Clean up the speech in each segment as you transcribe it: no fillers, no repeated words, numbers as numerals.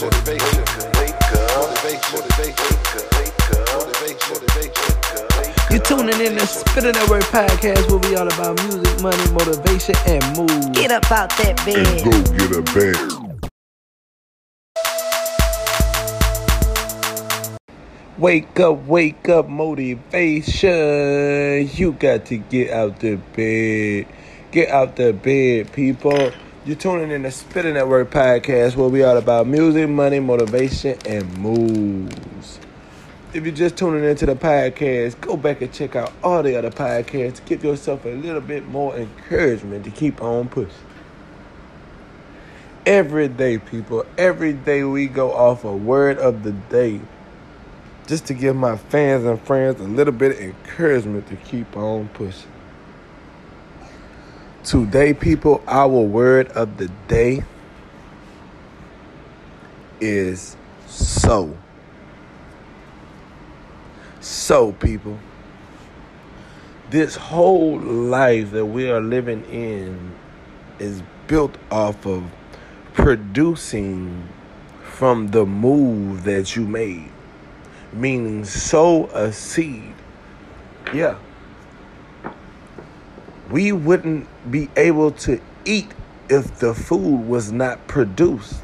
You're tuning in to Spitter Network Podcast, where we all about music, money, motivation, and mood. Get up out that bed. And go get a bed. Wake up, motivation. You got to get out the bed. Get out the bed, people. You're tuning in to Spitter Network Podcast, where we all about music, money, motivation, and moves. If you're just tuning into the podcast, go back and check out all the other podcasts to give yourself a little bit more encouragement to keep on pushing. Every day, people, every day we go off a word of the day just to give my fans and friends a little bit of encouragement to keep on pushing. Today, people, our word of the day is so. So, people, this whole life that we are living in is built off of producing from the move that you made, meaning sow a seed. Yeah. We wouldn't be able to eat if the food was not produced.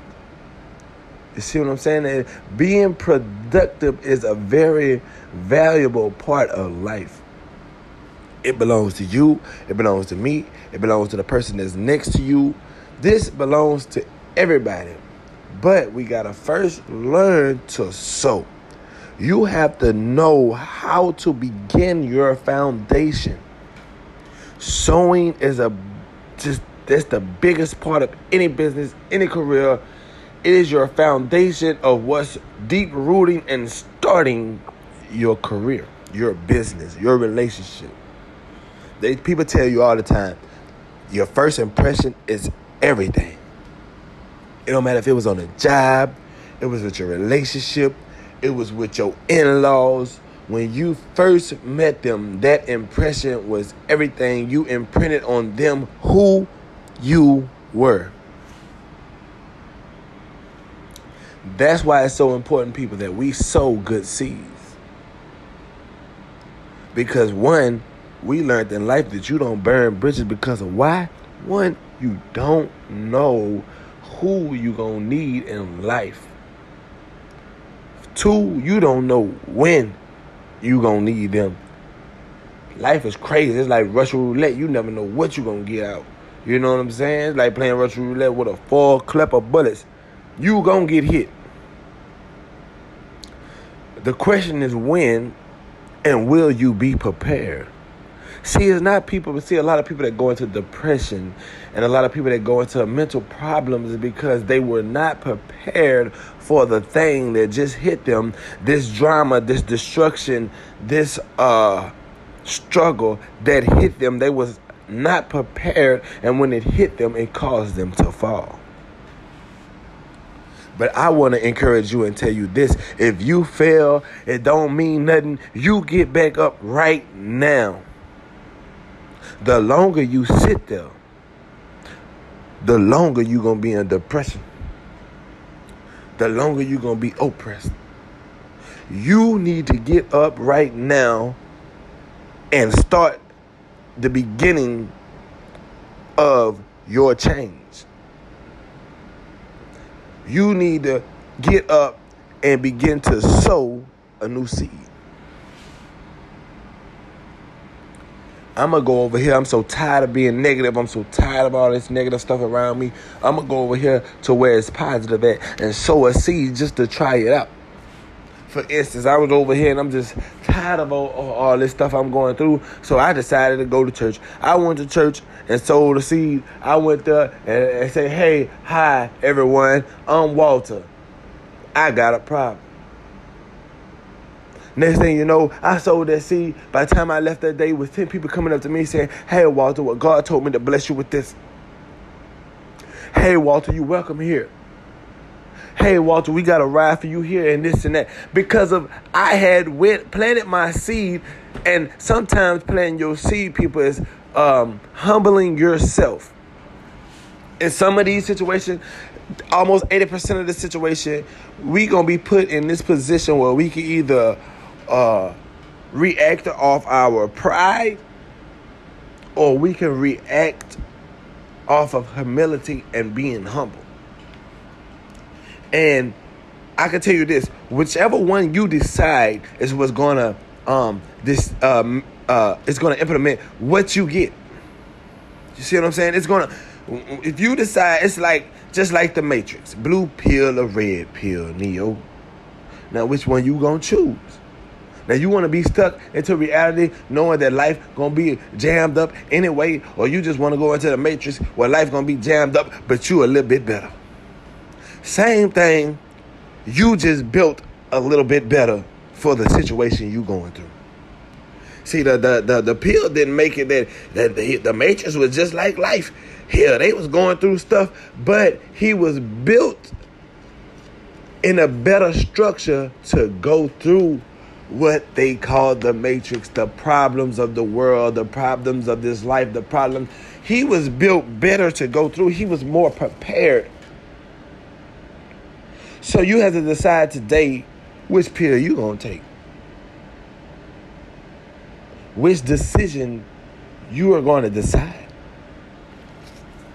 You see what I'm saying? Being productive is a very valuable part of life. It belongs to you. It belongs to me. It belongs to the person that's next to you. This belongs to everybody. But we got to first learn to sow. You have to know how to begin your foundation. Sewing is that's the biggest part of any business, any career. It is your foundation of what's deep rooting and starting your career, your business, your relationship. People tell you all the time, your first impression is everything. It don't matter if it was on a job, it was with your relationship, it was with your in-laws. When you first met them, that impression was everything. You imprinted on them who you were. That's why it's so important, people, that we sow good seeds. Because one, we learned in life that you don't burn bridges because of why? One, you don't know who you gonna need in life. Two, you don't know when you gonna need them. Life is crazy. It's like Russian roulette. You never know what you gonna get out. You know what I'm saying? It's like playing Russian roulette with a full clip of bullets. You gonna get hit. The question is when, and will you be prepared? See, it's not people, but see, a lot of people that go into depression and a lot of people that go into mental problems is because they were not prepared for the thing that just hit them, this drama, this destruction, this struggle that hit them. They was not prepared, and when it hit them, it caused them to fall. But I want to encourage you and tell you this. If you fail, it don't mean nothing. You get back up right now. The longer you sit there, the longer you're going to be in depression. The longer you're going to be oppressed. You need to get up right now and start the beginning of your change. You need to get up and begin to sow a new seed. I'm going to go over here. I'm so tired of being negative. I'm so tired of all this negative stuff around me. I'm going to go over here to where it's positive at and sow a seed just to try it out. For instance, I was over here and I'm just tired of all this stuff I'm going through. So I decided to go to church. I went to church and sowed a seed. I went there and said, hey, hi, everyone. I'm Walter. I got a problem. Next thing you know, I sowed that seed. By the time I left that day, with 10 people coming up to me saying, hey, Walter, well, God told me to bless you with this. Hey, Walter, you're welcome here. Hey, Walter, we got a ride for you here and this and that. Because of I had planted my seed, and sometimes planting your seed, people, is humbling yourself. in some of these situations, almost 80% of the situation, we gonna be put in this position where we can either react off our pride, or we can react off of humility and being humble. And I can tell you this, whichever one you decide is what's gonna it's gonna implement what you get. You see what I'm saying? It's gonna, if you decide, it's like just like the Matrix, blue pill or red pill, Neo. Now which one you gonna choose? Now you wanna be stuck into reality knowing that life gonna be jammed up anyway, or you just wanna go into the Matrix where life gonna be jammed up, but you a little bit better. Same thing, you just built a little bit better for the situation you going through. See, the pill didn't make it that the Matrix was just like life. Hell, they was going through stuff, but he was built in a better structure to go through what they call the Matrix, the problems of the world, the problems of this life, the problems. He was built better to go through. He was more prepared. So you have to decide today which pill you're going to take. Which decision you are going to decide.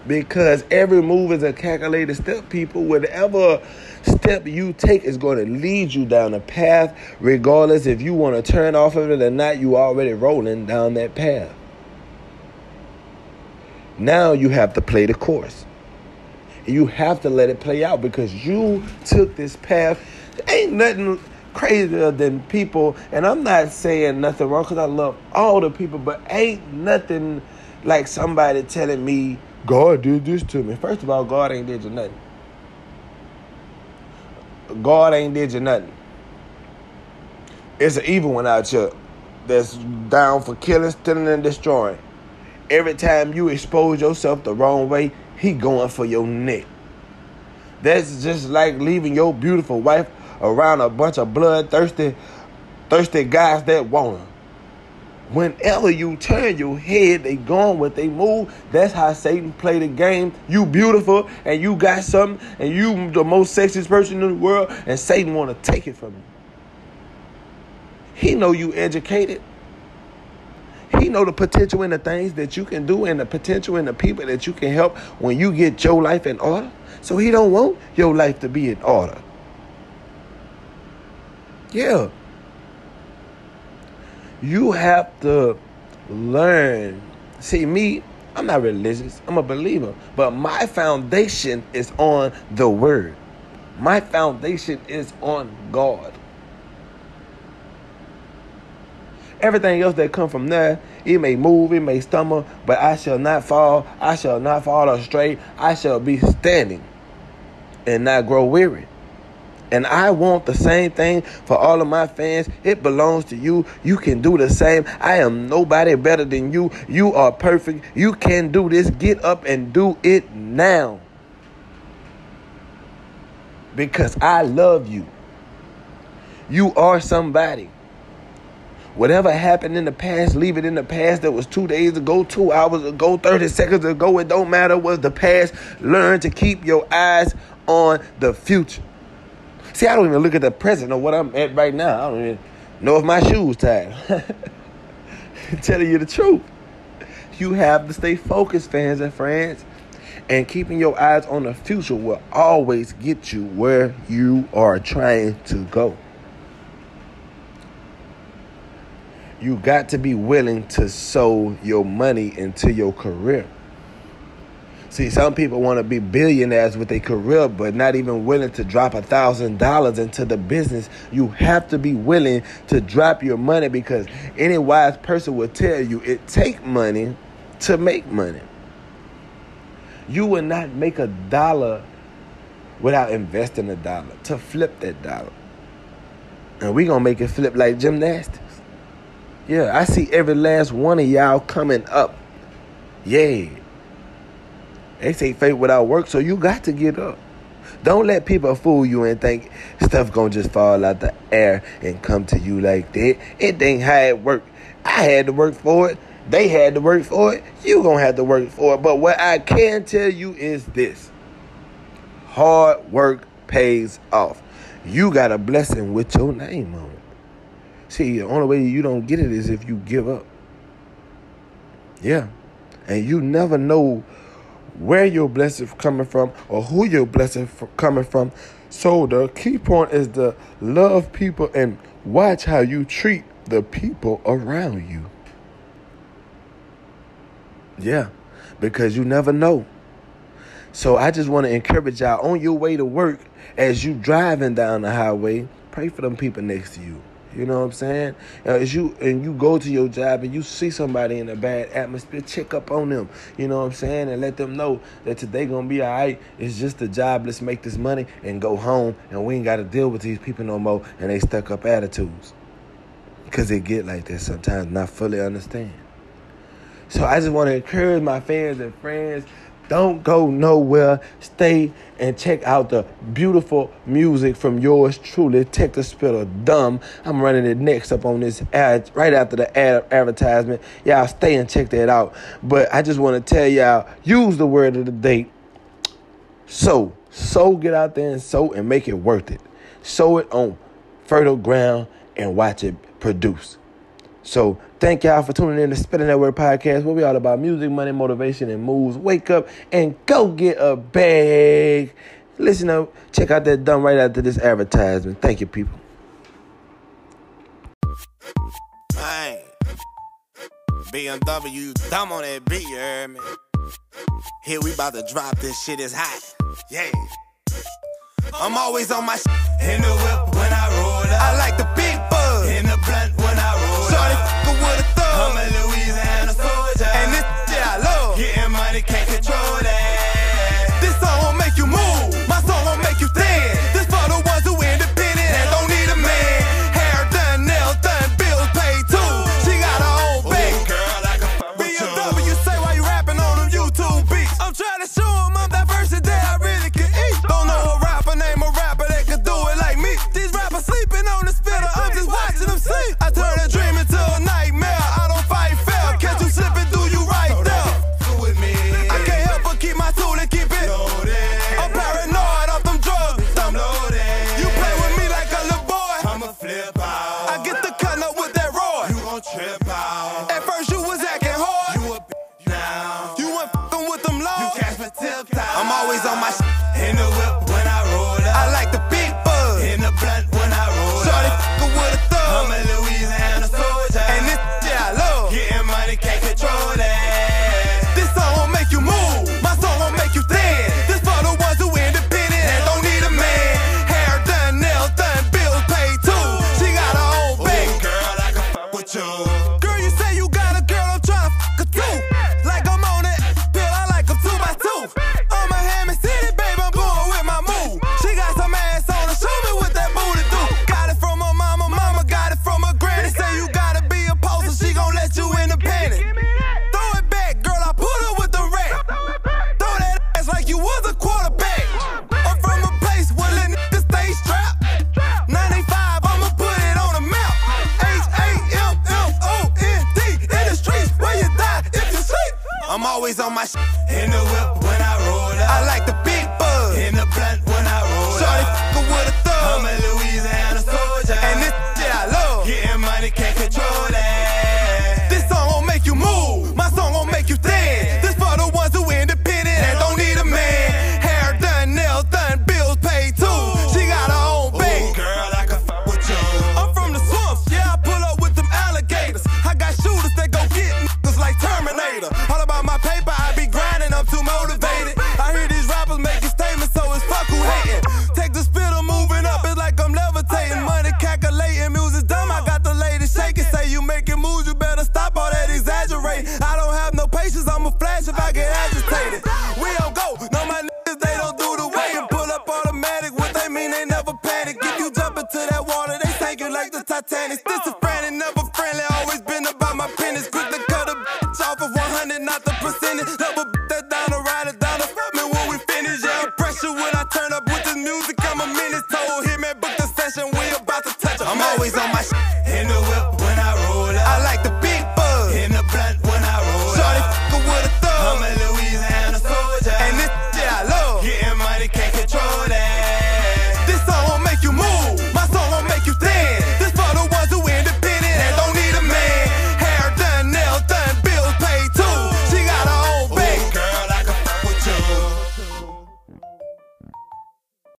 Because every move is a calculated step, people. Whatever step you take is going to lead you down a path. Regardless if you want to turn off of it or not, you already rolling down that path. Now you have to play the course. You have to let it play out because you took this path. Ain't nothing crazier than people, and I'm not saying nothing wrong because I love all the people, but ain't nothing like somebody telling me, God did this to me. First of all, God ain't did you nothing. God ain't did you nothing. It's an evil one out here that's down for killing, stealing, and destroying. Every time you expose yourself the wrong way, he going for your neck. That's just like leaving your beautiful wife around a bunch of bloodthirsty guys that want her. Whenever you turn your head, they going with they move. That's how Satan play the game. You beautiful and you got something and you the most sexiest person in the world, and Satan want to take it from you. He know you educated. He know the potential in the things that you can do and the potential in the people that you can help when you get your life in order. So he don't want your life to be in order. Yeah. You have to learn. See, me, I'm not religious. I'm a believer. But my foundation is on the word. My foundation is on God. Everything else that come from there, it may move, it may stumble, but I shall not fall. I shall not fall astray. I shall be standing and not grow weary. And I want the same thing for all of my fans. It belongs to you. You can do the same. I am nobody better than you. You are perfect. You can do this. Get up and do it now. Because I love you. You are somebody. Whatever happened in the past, leave it in the past. That was 2 days ago, 2 hours ago, 30 seconds ago. It don't matter what's the past. Learn to keep your eyes on the future. See, I don't even look at the present or what I'm at right now. I don't even know if my shoes tied. Telling you the truth. You have to stay focused, fans and friends. And keeping your eyes on the future will always get you where you are trying to go. You got to be willing to sow your money into your career. See, some people want to be billionaires with a career, but not even willing to drop $1,000 into the business. You have to be willing to drop your money because any wise person will tell you it takes money to make money. You will not make $1 without investing $1 to flip that $1. And we're going to make it flip like gymnastics. Yeah, I see every last one of y'all coming up. Yeah. They say faith without work, so you got to get up. Don't let people fool you and think stuff gonna just fall out the air and come to you like that. It ain't how it work. I had to work for it. They had to work for it. You gonna have to work for it. But what I can tell you is this. Hard work pays off. You got a blessing with your name on it. See, the only way you don't get it is if you give up. Yeah. And you never know where your blessing coming from or who your blessing coming from. So the key point is to love people and watch how you treat the people around you. Yeah, because you never know. So I just want to encourage y'all on your way to work, as you driving down the highway, pray for them people next to you. You know what I'm saying? As you go to your job and you see somebody in a bad atmosphere, check up on them. You know what I'm saying? And let them know that today going to be all right. It's just a job. Let's make this money and go home. And we ain't got to deal with these people no more. And they stuck up attitudes. Because they get like that sometimes, not fully understand. So I just want to encourage my fans and friends. Don't go nowhere. Stay and check out the beautiful music from yours truly, Tech the Spittle Dumb. I'm running it next up on this ad, right after the ad advertisement. Y'all stay and check that out. But I just want to tell y'all, use the word of the day. Sow. Sow, get out there and sow and make it worth it. Sow it on fertile ground and watch it produce. So thank y'all for tuning in to Spitter Network Podcast, where we all about music, money, motivation, and moves. Wake up and go get a bag. Listen up. Check out that dumb right after this advertisement. Thank you, people. Hey, BMW, you dumb on that beat, you heard me? Here we about to drop this shit. It's hot. Yeah. I'm always on my shit. In the whip when I roll up. I like the big bug. In the blunt when I roll up. I'm a Louisiana soldier, and this shit I love. Getting money, can't control that. This song won't make you move, my song won't make you thin. This for the ones who independent and don't need a man. Hair done, nails done, bills paid too. She got her own bank. Ooh, girl, I can fuck with you. BMW, say why you rapping on them YouTube beats. I'm trying to show them I'm diverse that I really can eat. Don't know a rapper, name a rapper that could do it like me. These rappers sleeping on the spitter, I'm just watching them sleep. I turn a dream into a nightmare. On my